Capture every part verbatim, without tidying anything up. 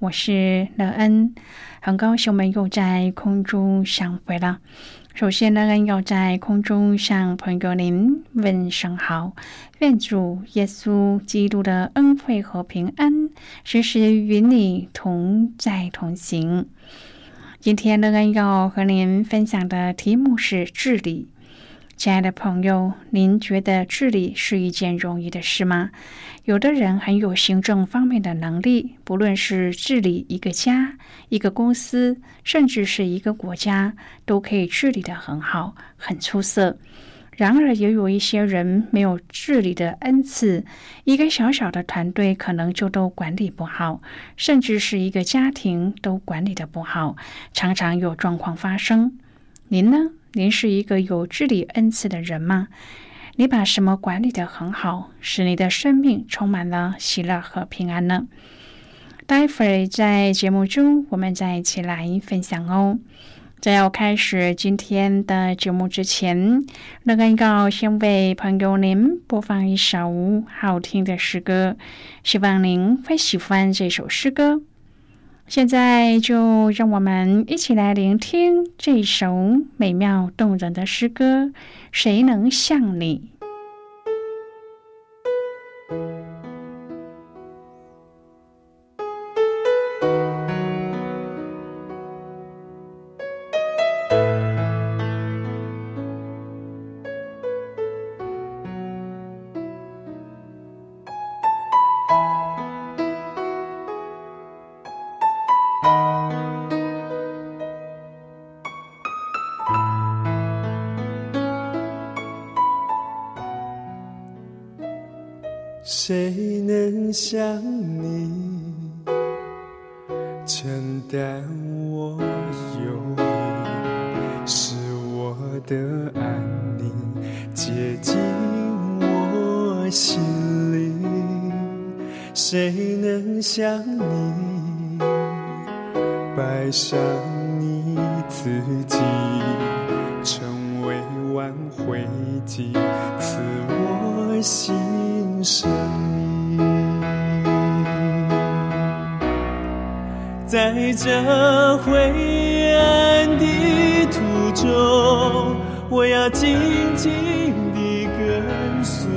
我是乐恩，很高兴我们又在空中相会了。首先，乐恩要在空中向朋友您问声好，愿主耶稣基督的恩惠和平安时时与你同在同行。今天，乐恩要和您分享的题目是治理。亲爱的朋友，您觉得治理是一件容易的事吗？有的人很有行政方面的能力，不论是治理一个家、一个公司，甚至是一个国家，都可以治理得很好、很出色。然而，也有一些人没有治理的恩赐，一个小小的团队可能就都管理不好，甚至是一个家庭都管理得不好，常常有状况发生。您呢？您是一个有治理恩赐的人吗？你把什么管理得很好，使你的生命充满了喜乐和平安呢？待会儿在节目中，我们再一起来分享哦。在要开始今天的节目之前，乐恩要先为朋友您播放一首好听的诗歌，希望您会喜欢这首诗歌。现在就让我们一起来聆听这首美妙动人的诗歌《谁能像你》。谁能像你承担我忧郁，使我的安宁接近我心灵？谁能像你摆上你自己，成为挽回剂，赐我心生命。在这灰暗的途中，我要紧紧地跟随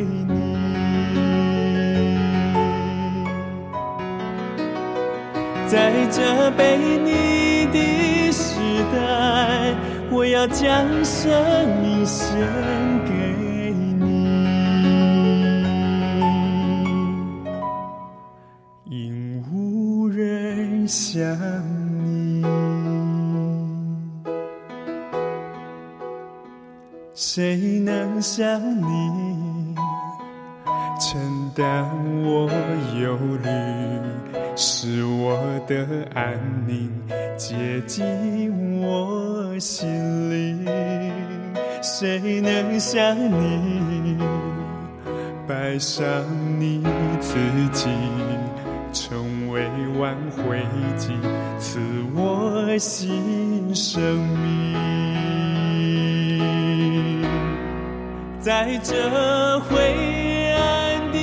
你。在这悖逆的时代，我要将生命献给你。想你，谁能像你承担我忧虑，使我的安宁接近我心里？谁能像你摆上你自己，成为挽回剂，赐我新生命。在这灰暗的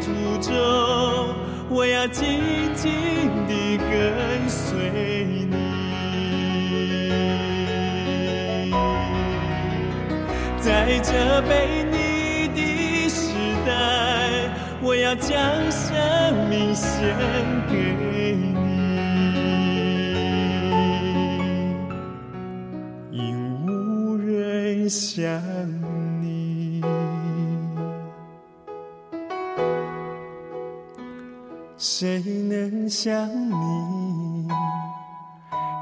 途中，我要紧紧地跟随你。在这悖逆的时代，我要将生命献给你。想你，谁能像你，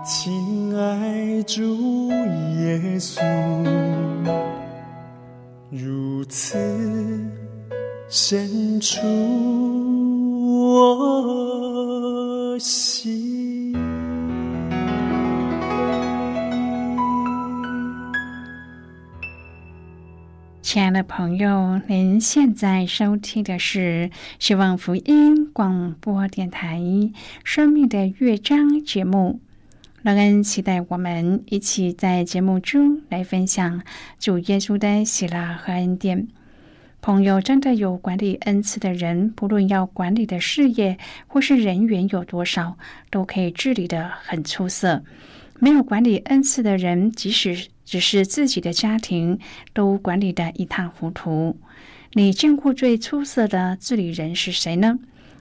亲爱主耶稣，如此深处我心。亲爱的朋友，您现在收听的是希望福音广播电台生命的乐章节目，乐恩期待我们一起在节目中来分享主耶稣的喜乐和恩典。朋友，真的有管理恩赐的人，不论要管理的事业或是人员有多少，都可以治理得很出色。没有管理恩赐的人，即使只是自己的家庭，都管理得一塌糊涂。你见过最出色的治理人是谁呢？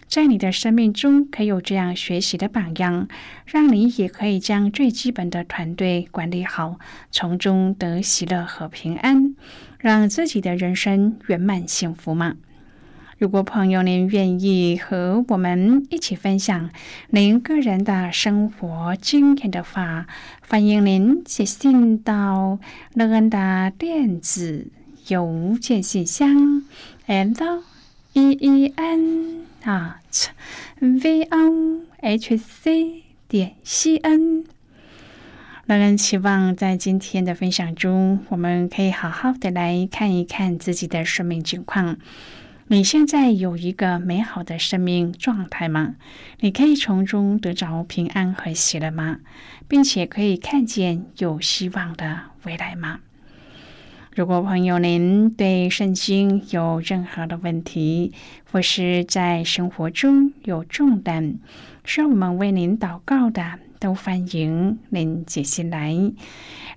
在你的生命中可以有这样学习的榜样，让你也可以将最基本的团队管理好，从中得喜乐和平安，让自己的人生圆满幸福吗？如果朋友您愿意和我们一起分享您个人的生活经验的话，欢迎您写信到乐恩的电子邮件信箱 l e e n v o h c 点 c n。乐恩期望在今天的分享中，我们可以好好的来看一看自己的生命情况。你现在有一个美好的生命状态吗？你可以从中得着平安和喜乐吗？并且可以看见有希望的未来吗？如果朋友您对圣经有任何的问题，或是在生活中有重担需要我们为您祷告的，都欢迎您写信来。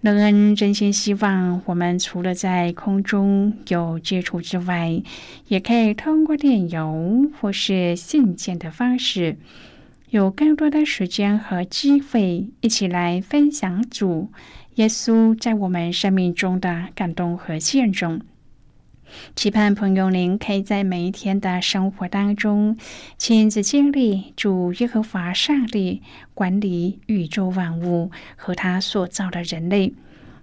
乐恩真心希望我们除了在空中有接触之外，也可以通过电邮或是信件的方式，有更多的时间和机会一起来分享主耶稣在我们生命中的感动和见证。期盼朋友您可以在每一天的生活当中亲自经历主耶和华上帝管理宇宙万物和他所造的人类，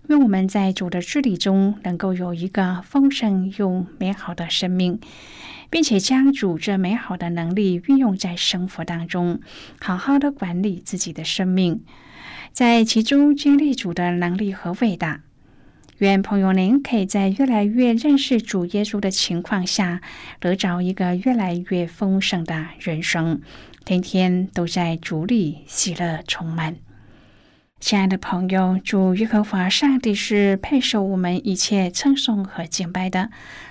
愿我们在主的治理中能够有一个丰盛又美好的生命，并且将主这美好的能力运用在生活当中，好好的管理自己的生命，在其中经历主的能力和伟大。愿朋友您可以在越来越认识主耶稣的情况下，得着一个越来越丰盛的人生，天天都在主里喜乐充满。亲爱的朋友，主耶和华上帝是配受我们一切称颂和敬拜的。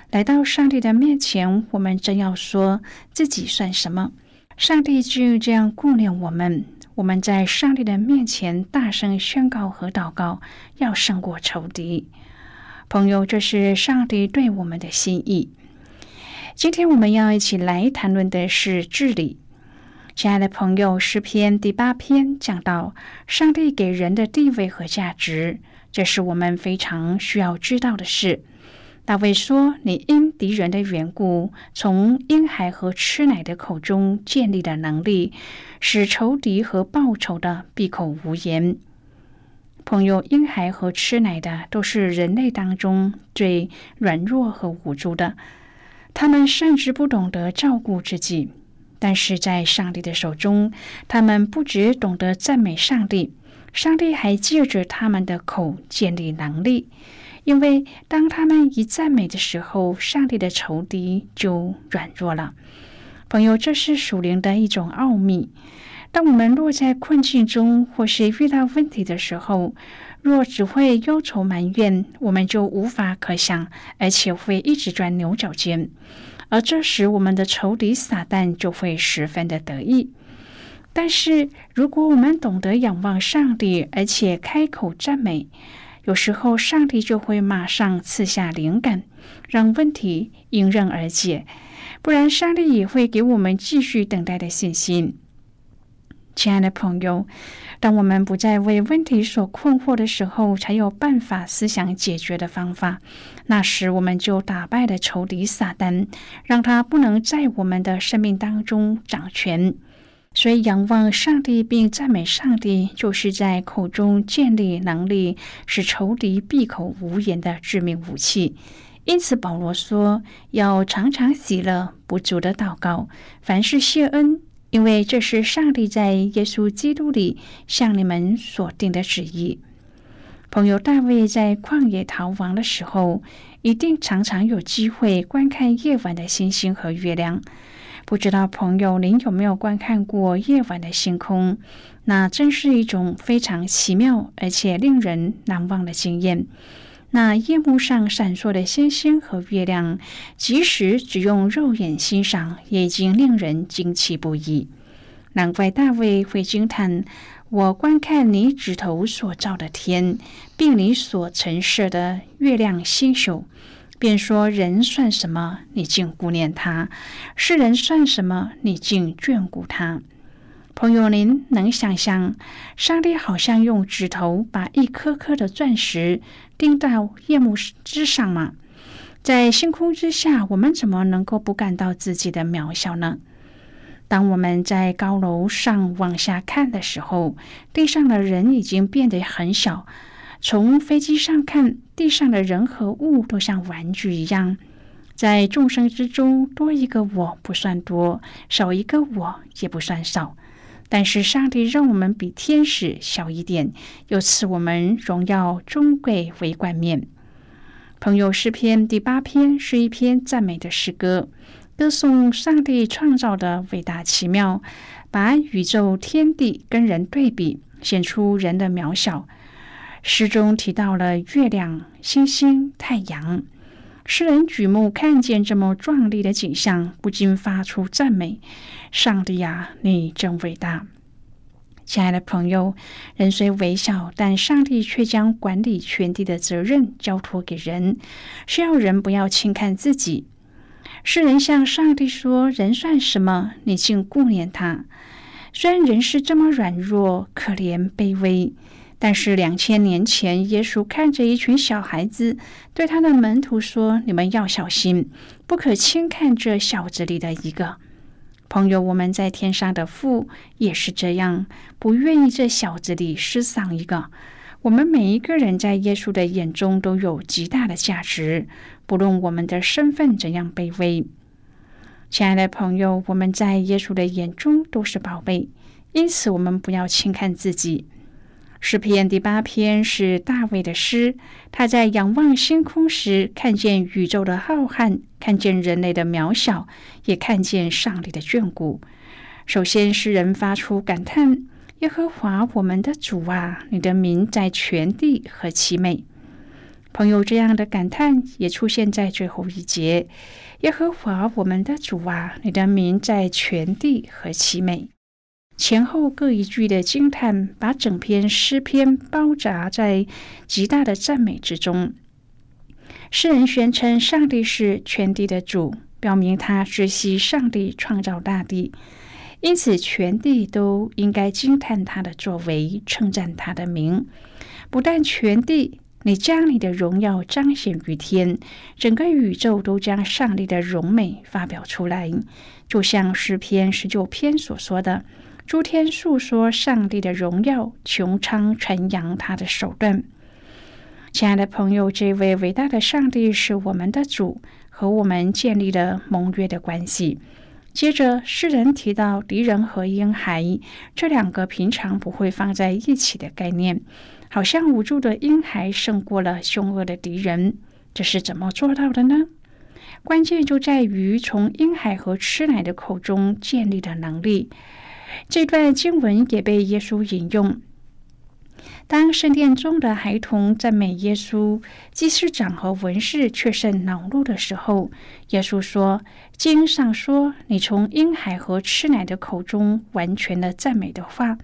来到上帝的面前，我们真要说自己算什么？上帝就这样顾念我们。我们在上帝的面前大声宣告和祷告，要胜过仇敌。朋友，这是上帝对我们的心意。今天我们要一起来谈论的是治理。亲爱的朋友，诗篇第八篇讲到上帝给人的地位和价值，这是我们非常需要知道的事。大卫说：“你因敌人的缘故，从婴孩和吃奶的口中建立了能力，使仇敌和报仇的闭口无言。”朋友，婴孩和吃奶的都是人类当中最软弱和无助的，他们甚至不懂得照顾自己。但是在上帝的手中，他们不只懂得赞美上帝，上帝还借着他们的口建立能力。因为当他们一赞美的时候，上帝的仇敌就软弱了。朋友，这是属灵的一种奥秘。当我们落在困境中或是遇到问题的时候，若只会忧愁埋怨，我们就无法可想，而且会一直钻牛角尖。而这时我们的仇敌撒旦就会十分的得意。但是如果我们懂得仰望上帝，而且开口赞美，有时候上帝就会马上赐下灵感，让问题迎刃而解。不然上帝也会给我们继续等待的信心。亲爱的朋友，当我们不再为问题所困惑的时候，才有办法思想解决的方法。那时我们就打败了仇敌撒旦，让他不能在我们的生命当中掌权。所以仰望上帝并赞美上帝，就是在口中建立能力，使仇敌闭口无言的致命武器。因此保罗说，要常常喜乐，不住的祷告，凡事谢恩，因为这是上帝在耶稣基督里向你们所定的旨意。朋友，大卫在旷野逃亡的时候，一定常常有机会观看夜晚的星星和月亮。不知道朋友您有没有观看过夜晚的星空？那真是一种非常奇妙而且令人难忘的经验。那夜幕上闪烁的星星和月亮，即使只用肉眼欣赏，也已经令人惊奇不已。难怪大卫会惊叹，我观看你指头所造的天，并你所陈设的月亮星宿，便说，人算什么，你竟顾念他？世人算什么，你竟眷顾他？朋友，您能想象上帝好像用指头把一颗颗的钻石钉到夜幕之上吗？在星空之下，我们怎么能够不感到自己的渺小呢？当我们在高楼上往下看的时候，地上的人已经变得很小。从飞机上看，地上的人和物都像玩具一样。在众生之中，多一个我不算多，少一个我也不算少。但是上帝让我们比天使小一点，又赐我们荣耀尊贵为冠冕。朋友，诗篇第八篇是一篇赞美的诗歌，歌颂上帝创造的伟大奇妙，把宇宙天地跟人对比，显出人的渺小。诗中提到了月亮、星星、太阳，诗人举目看见这么壮丽的景象，不禁发出赞美，上帝啊，你真伟大。亲爱的朋友，人虽微小，但上帝却将管理全地的责任交托给人，是要人不要轻看自己。诗人向上帝说，人算什么，你竟顾念他？虽然人是这么软弱、可怜、卑微，但是两千年前，耶稣看着一群小孩子，对他的门徒说，你们要小心，不可轻看这小子里的一个。朋友，我们在天上的父也是这样，不愿意这小子里失丧一个。我们每一个人在耶稣的眼中都有极大的价值，不论我们的身份怎样卑微。亲爱的朋友，我们在耶稣的眼中都是宝贝，因此我们不要轻看自己。诗篇第八篇是大卫的诗，他在仰望星空时，看见宇宙的浩瀚，看见人类的渺小，也看见上帝的眷顾。首先，诗人发出感叹，耶和华我们的主啊，你的名在全地何其美。朋友，这样的感叹也出现在最后一节，耶和华我们的主啊，你的名在全地何其美。前后各一句的惊叹，把整篇诗篇包扎在极大的赞美之中。诗人宣称上帝是全地的主，表明他知悉上帝创造大地，因此全地都应该惊叹他的作为，称赞他的名。不但全地，你将你的荣耀彰显于天，整个宇宙都将上帝的荣美发表出来。就像诗篇十九篇所说的，诸天述说上帝的荣耀，穹苍传扬他的手段。亲爱的朋友，这位伟大的上帝是我们的主，和我们建立了盟约的关系。接着，诗人提到敌人和婴孩，这两个平常不会放在一起的概念，好像无助的婴孩胜过了凶恶的敌人。这是怎么做到的呢？关键就在于从婴孩和吃奶的口中建立的能力。这段经文也被耶稣引用，当圣殿中的孩童赞美耶稣，祭司长和文士却是恼怒的时候，耶稣说，经上说，你从婴孩和吃奶的口中完全的赞美的话，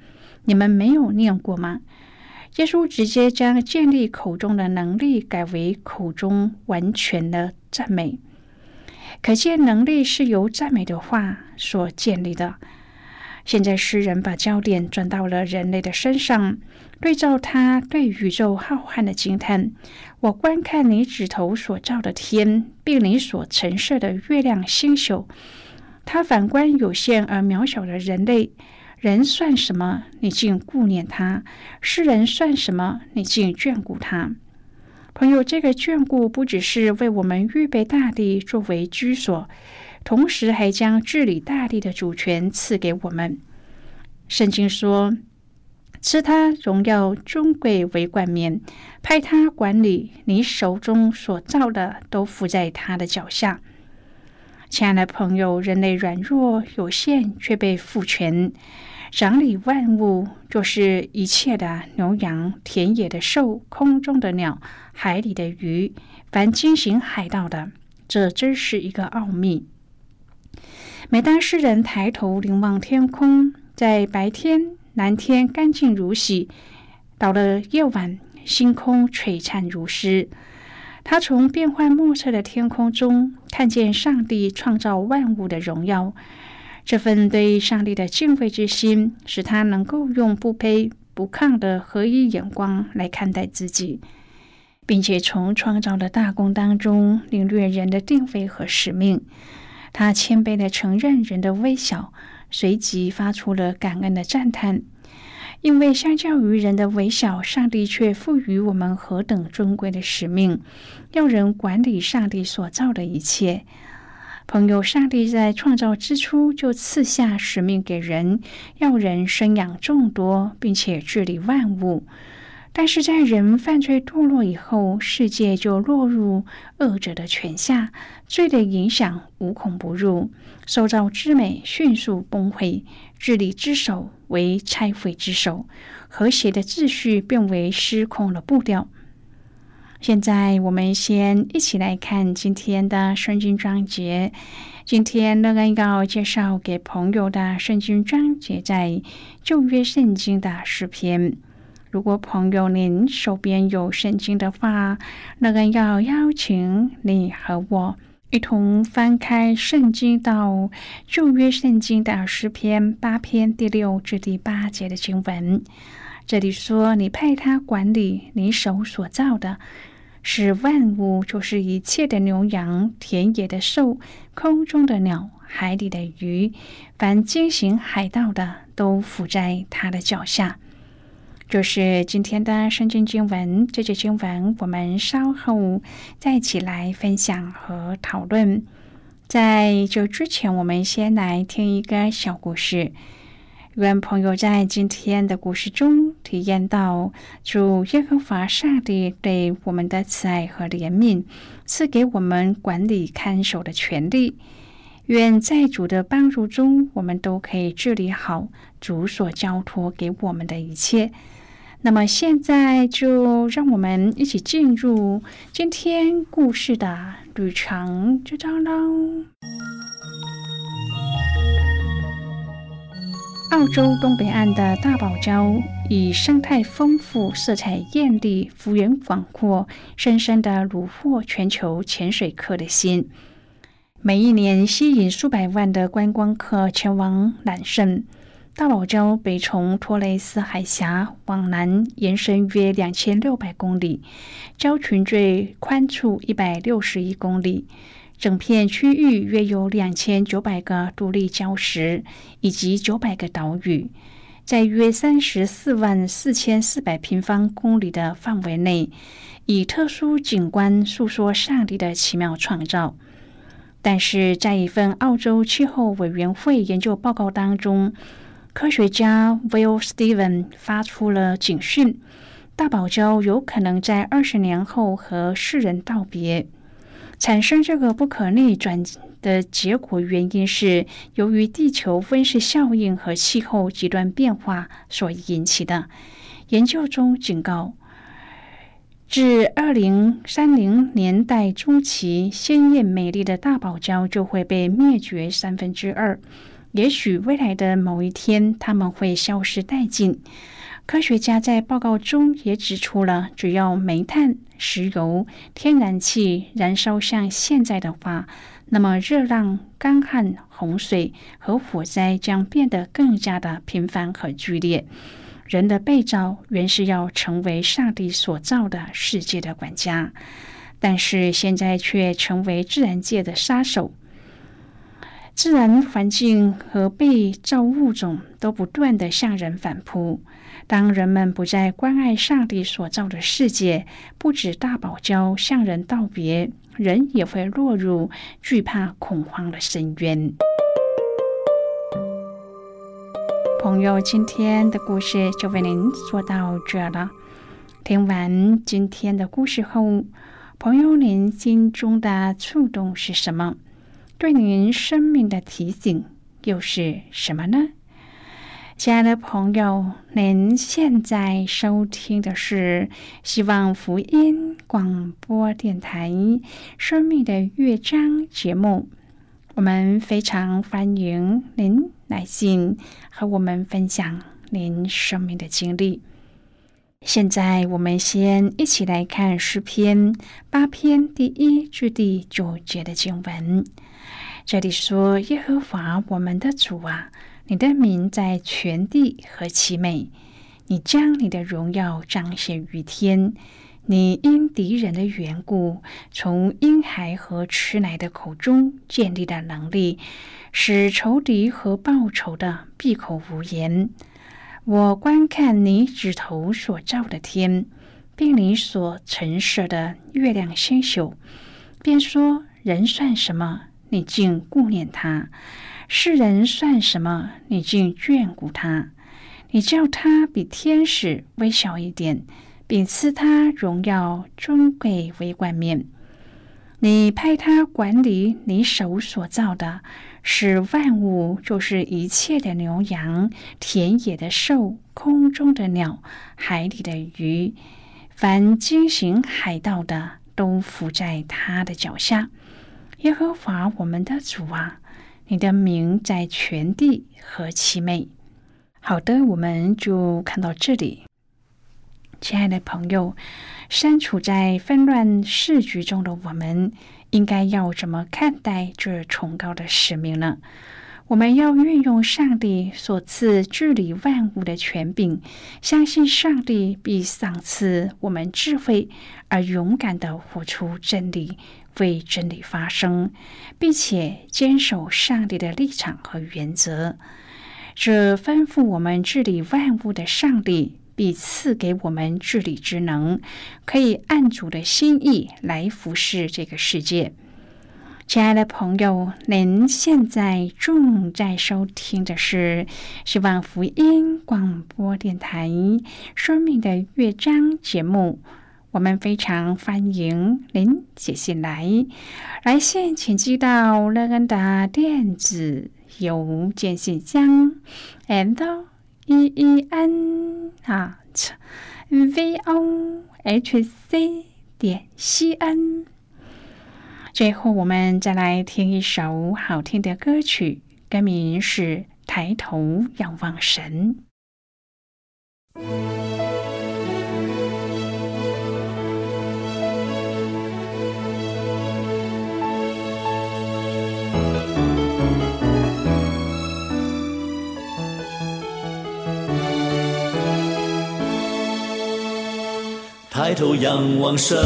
你们没有念过吗？耶稣直接将建立口中的能力改为口中完全的赞美，可见能力是由赞美的话所建立的。现在诗人把焦点转到了人类的身上，对照他对宇宙浩瀚的惊叹：我观看你指头所照的天，并你所陈设的月亮星宿。他反观有限而渺小的人类，人算什么？你竟顾念他。诗人算什么？你竟眷顾他。朋友，这个眷顾不只是为我们预备大地作为居所，同时还将治理大地的主权赐给我们。圣经说：赐他荣耀尊贵为冠冕，派他管理你手中所造的，都伏在他的脚下。亲爱的朋友，人类软弱有限，却被赋权掌理万物，就是一切的牛羊、田野的兽、空中的鸟、海里的鱼，凡惊醒海盗的，这真是一个奥秘。每当诗人抬头凝望天空，在白天蓝天干净如洗，到了夜晚星空璀璨如诗。他从变幻莫测的天空中看见上帝创造万物的荣耀。这份对上帝的敬畏之心，使他能够用不卑不亢的合一眼光来看待自己，并且从创造的大功当中领略人的定位和使命。他谦卑地承认人的微小，随即发出了感恩的赞叹，因为相较于人的微小，上帝却赋予我们何等尊贵的使命，要人管理上帝所造的一切。朋友，上帝在创造之初就赐下使命给人，要人生养众多，并且治理万物。但是在人犯罪堕落以后，世界就落入恶者的权下，罪的影响无孔不入，受造之美迅速崩溃，治理之手为拆毁之手，和谐的秩序变为失控的步调。现在我们先一起来看今天的圣经章节。今天乐恩要介绍给朋友的圣经章节在旧约圣经的诗篇。如果朋友您手边有圣经的话，乐恩要邀请你和我一同翻开圣经到旧约圣经的诗篇八篇第六至第八节的经文。这里说：你派他管理你手所造的，使万物，就是一切的牛羊、田野的兽、空中的鸟、海里的鱼，凡惊醒海盗的，都伏在他的脚下。就是今天的圣经经文，这节经文我们稍后再一起来分享和讨论。在这之前，我们先来听一个小故事。愿朋友在今天的故事中体验到主耶和华上帝对我们的慈爱和怜悯，赐给我们管理看守的权利。愿在主的帮助中，我们都可以治理好主所交托给我们的一切。那么现在就让我们一起进入今天故事的旅程之中喽。澳洲东北岸的大堡礁以生态丰富、色彩艳丽、幅员广阔，深深地虏获全球潜水客的心。每一年吸引数百万的观光客前往揽胜。大堡礁北从托雷斯海峡往南延伸约两千六百公里，礁群最宽处一百六十一公里。整片区域约有两千九百个独立礁石以及九百个岛屿，在约三十四万四千四百平方公里的范围内，以特殊景观诉说上帝的奇妙创造。但是在一份澳洲气候委员会研究报告当中，科学家 Will Steven 发出了警讯，大堡礁有可能在二十年后和世人道别。产生这个不可逆转的结果原因是由于地球温室效应和气候极端变化所引起的。研究中警告，至二零三零年代中期，鲜艳美丽的大堡礁就会被灭绝三分之二。也许未来的某一天，它们会消失殆尽。科学家在报告中也指出了，只要煤炭、石油、天然气燃烧像现在的话，那么热浪、干旱洪水和火灾将变得更加的频繁和剧烈。人的被召原是要成为上帝所造的世界的管家，但是现在却成为自然界的杀手。自然环境和被造物种都不断地向人反扑。当人们不再关爱上帝所造的世界，不止大堡礁向人道别，人也会落入惧怕恐慌的深渊。朋友，今天的故事就为您说到这了。听完今天的故事后，朋友您心中的触动是什么？对您生命的提醒又是什么呢？亲爱的朋友，您现在收听的是希望福音广播电台生命的乐章节目，我们非常欢迎您来信和我们分享您生命的经历。现在我们先一起来看诗篇八篇第一至第九节的经文。这里说，耶和华我们的主啊，你的名在全地何其美，你将你的荣耀彰显于天，你因敌人的缘故，从婴孩和吃奶的口中建立了能力，使仇敌和报仇的闭口无言。我观看你指头所造的天，并你所陈设的月亮星宿，便说，人算什么，你竟顾念他？世人算什么，你竟眷顾他？你叫他比天使微小一点，并赐他荣耀尊贵为冠冕。你派他管理你手所造的，使万物，就是一切的牛羊、田野的兽、空中的鸟、海里的鱼，凡惊行海道的，都伏在他的脚下。耶和华我们的主啊，你的名在全地何其美。好的，我们就看到这里。亲爱的朋友，身处在纷乱世局中的我们，应该要怎么看待这崇高的使命呢？我们要运用上帝所赐治理万物的权柄，相信上帝必赏赐我们智慧，而勇敢地活出真理，为真理发声，并且坚守上帝的立场和原则。这吩咐我们治理万物的上帝，必赐给我们治理之能，可以按主的心意来服侍这个世界。亲爱的朋友，您现在正在收听的是希望福音广播电台生命的乐章节目，我们非常欢迎您写信来。来信请寄到乐恩的电子邮件信箱 and e e n at v o h c 点 c n。最后，我们再来听一首好听的歌曲，歌名是《抬头仰望神》。抬头仰望神，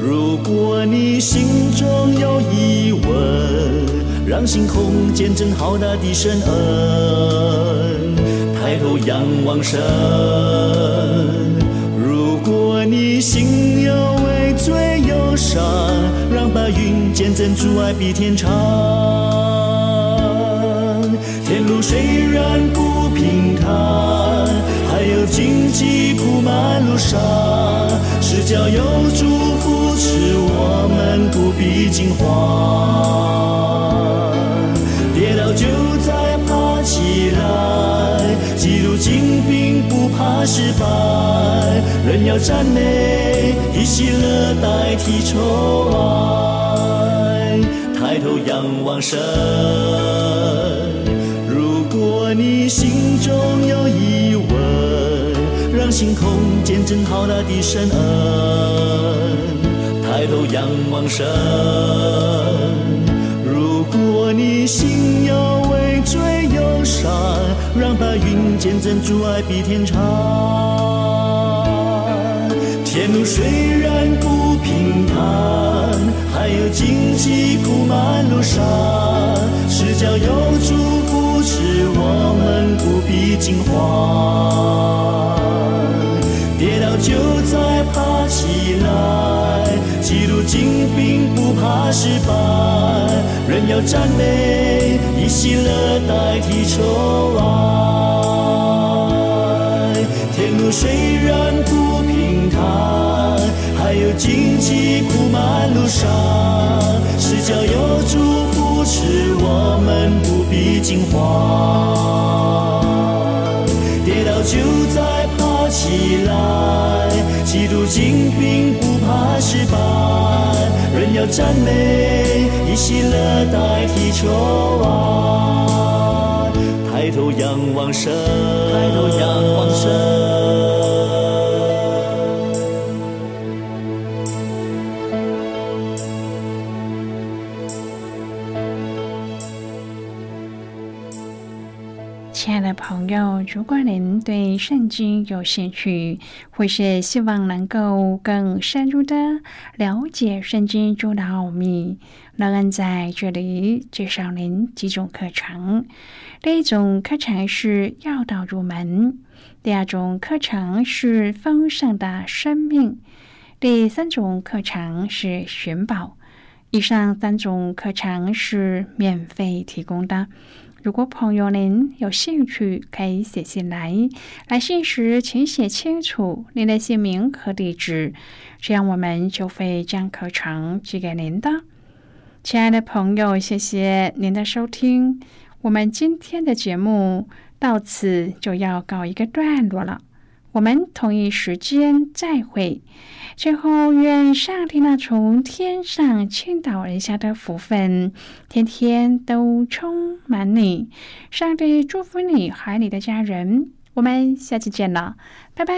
如果你心中有疑问，让星空见证浩大的神恩。抬头仰望神，如果你心有畏罪忧伤，让白云见证主爱比天长。天路虽然不平坦，还有荆棘铺满路上，是脚有主扶持，我们不必惊慌。跌倒就再爬起来，基督精兵不怕失败，人要赞美以喜乐代替愁哀。抬头仰望神，如果你心中有疑问，让星空见证浩大的神恩。抬头仰望神，如果你心有微坠忧伤，让白云见证主爱比天长。前路虽然不平坦，还有荆棘铺满路上，是教有主扶持，我们不必惊慌。跌倒就再爬起来，基督精兵不怕失败。 人要赞美，以喜乐代替愁哀。天路虽然不平坦，还有荆棘铺满路上，是教有主扶持，我们不必惊慌。跌倒就再爬起来，基督精兵不怕失败。 人要赞美，以喜乐代替愁哀，抬头仰望神，抬头仰望神。亲爱的朋友，如果您对圣经有兴趣， 或是希望能够更深入的了解圣经中的奥秘，乐恩在这里介绍您几种课程。第一种课程是要道入门，第二种课程是丰盛的生命，第三种课程是寻宝。以上三种课程是免费提供的。 如果朋友您有兴趣，可以写信来。来信时，请写清楚您的姓名和地址，这样我们就会将课程寄给您的。亲爱的朋友，谢谢您的收听，我们今天的节目到此就要告一个段落了。我们同一时间再会。最后，愿上帝那从天上倾倒而下的福分，天天都充满你。上帝祝福你和你的家人。我们下期见了，拜拜。